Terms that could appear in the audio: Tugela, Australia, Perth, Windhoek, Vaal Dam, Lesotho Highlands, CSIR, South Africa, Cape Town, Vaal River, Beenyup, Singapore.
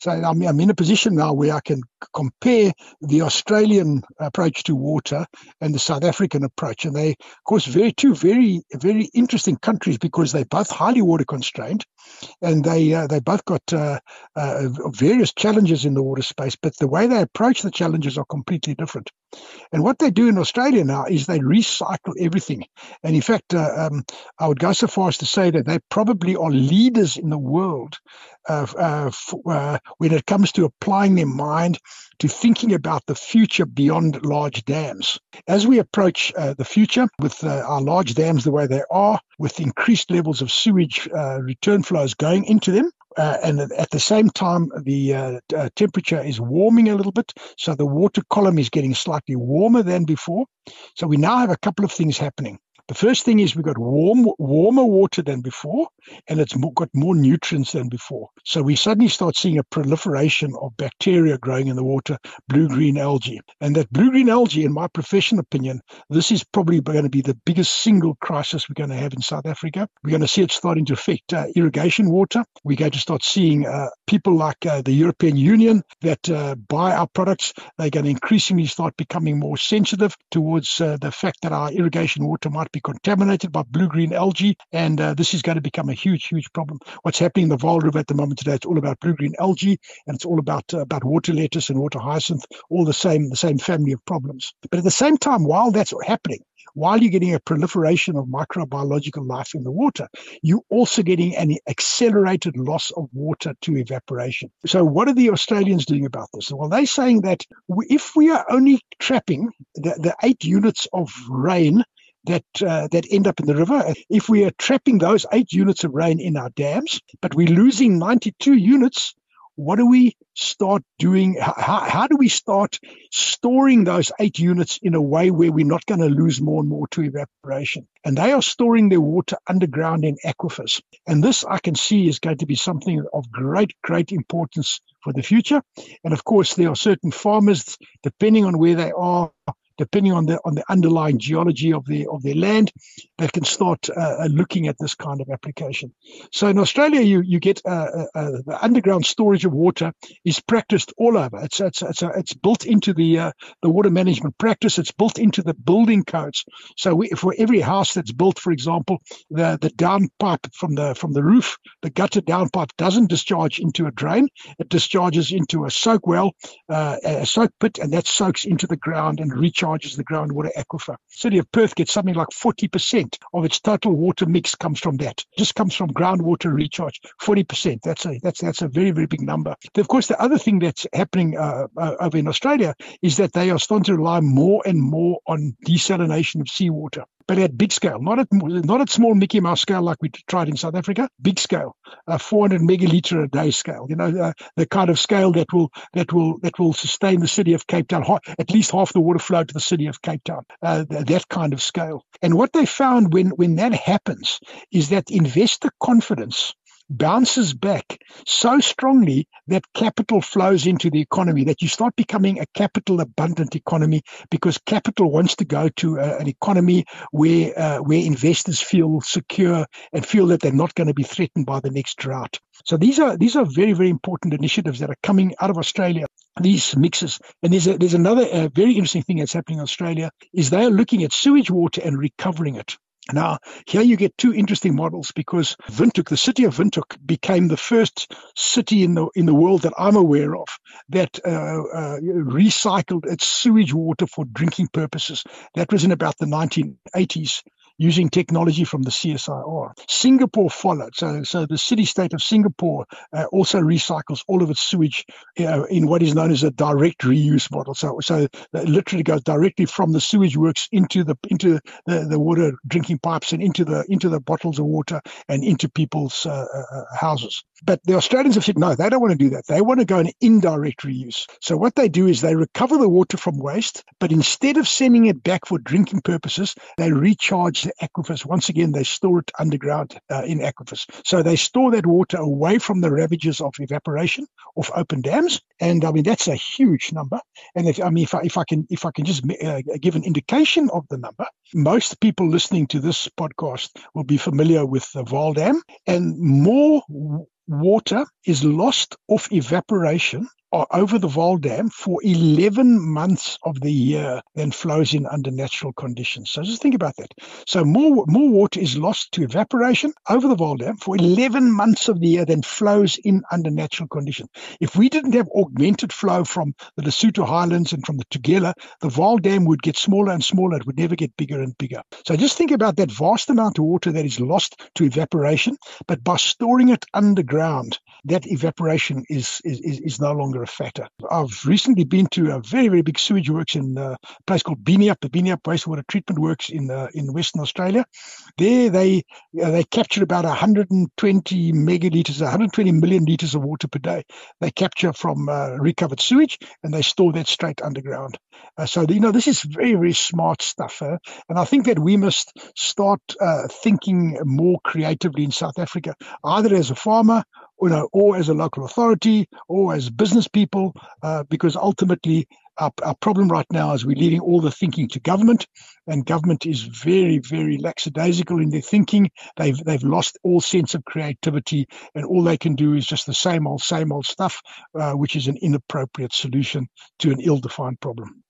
So I'm in a position now where I can compare the Australian approach to water and the South African approach. And they, of course, two very, very interesting countries, because they're both highly water constrained, and they both got various challenges in the water space. But the way they approach the challenges are completely different. And what they do in Australia now is they recycle everything. And in fact, I would go so far as to say that they probably are leaders in the world when it comes to applying their mind to thinking about the future beyond large dams. As we approach the future with our large dams the way they are, with increased levels of sewage return flows going into them, and at the same time, the temperature is warming a little bit. So the water column is getting slightly warmer than before. So we now have a couple of things happening. The first thing is we've got warmer water than before, and it's got more nutrients than before. So we suddenly start seeing a proliferation of bacteria growing in the water, blue-green algae. And that blue-green algae, in my professional opinion, this is probably going to be the biggest single crisis we're going to have in South Africa. We're going to see it starting to affect irrigation water. We're going to start seeing people like the European Union that buy our products. They're going to increasingly start becoming more sensitive towards the fact that our irrigation water might be contaminated by blue-green algae, and this is going to become a huge problem. What's happening in the Vaal River at the moment today, it's all about blue-green algae, and it's all about water lettuce and water hyacinth, all the same family of problems. But at the same time, while that's happening, while you're getting a proliferation of microbiological life in the water, you're also getting an accelerated loss of water to evaporation. So what are the Australians doing about this? Well, they're saying that if we are only trapping the 8 units of rain that end up in the river, if we are trapping those 8 units of rain in our dams, but we're losing 92 units, what do we start doing? How do we start storing those 8 units in a way where we're not going to lose more and more to evaporation? And they are storing their water underground in aquifers. And this I can see is going to be something of great importance for the future. And of course, there are certain farmers, depending on where they are, depending on the underlying geology of their land, that can start looking at this kind of application. So in Australia, you get the underground storage of water is practiced all over. It's built into the water management practice. It's built into the building codes. So for every house that's built, for example, the downpipe from the roof, the gutter downpipe doesn't discharge into a drain. It discharges into a soak well, a soak pit, and that soaks into the ground and recharges the groundwater aquifer. City of Perth gets something like 40% of its total water mix comes from that. Just comes from groundwater recharge, 40%. That's a very big number. Of course, the other thing that's happening over in Australia is that they are starting to rely more and more on desalination of seawater. But at big scale, not at small Mickey Mouse scale like we tried in South Africa. Big scale, 400 megalitre a day scale. You know, the kind of scale that will sustain the city of Cape Town, at least half the water flow to the city of Cape Town. That kind of scale. And what they found when that happens is that investor confidence bounces back so strongly that capital flows into the economy, that you start becoming a capital abundant economy, because capital wants to go to an economy where investors feel secure and feel that they're not going to be threatened by the next drought. So these are very important initiatives that are coming out of Australia, these mixes. And there's another very interesting thing that's happening in Australia is they are looking at sewage water and recovering it. Now, here you get two interesting models, because Windhoek, the city of Windhoek, became the first city in the world that I'm aware of that recycled its sewage water for drinking purposes. That was in about the 1980s, using technology from the CSIR. Singapore followed. So the city-state of Singapore also recycles all of its sewage in what is known as a direct reuse model. So it literally goes directly from the sewage works into the water drinking pipes and into the bottles of water and into people's houses. But the Australians have said, no, they don't want to do that. They want to go an indirect reuse. So what they do is they recover the water from waste, but instead of sending it back for drinking purposes, they recharge the aquifers. Once again, they store it underground in aquifers. So they store that water away from the ravages of evaporation of open dams. And I mean, that's a huge number. And if I can just give an indication of the number, most people listening to this podcast will be familiar with the Vaal Dam, and more water is lost off evaporation or over the Vaal Dam for 11 months of the year than flows in under natural conditions. So just think about that. So more water is lost to evaporation over the Vaal Dam for 11 months of the year than flows in under natural conditions. If we didn't have augmented flow from the Lesotho Highlands and from the Tugela, the Vaal Dam would get smaller and smaller. It would never get bigger and bigger. So just think about that vast amount of water that is lost to evaporation, but by storing it underground, that evaporation is no longer a factor. I've recently been to a very, very big sewage works in a place called Beenyup, the Beenyup wastewater treatment works in Western Australia. There they capture about 120 megalitres, 120 million litres of water per day. They capture from recovered sewage and they store that straight underground. So this is very, very smart stuff. And I think that we must start thinking more creatively in South Africa, either as a farmer or as a local authority, or as business people, because ultimately our problem right now is we're leaving all the thinking to government, and government is very, very lackadaisical in their thinking. They've lost all sense of creativity, and all they can do is just the same old stuff, which is an inappropriate solution to an ill-defined problem.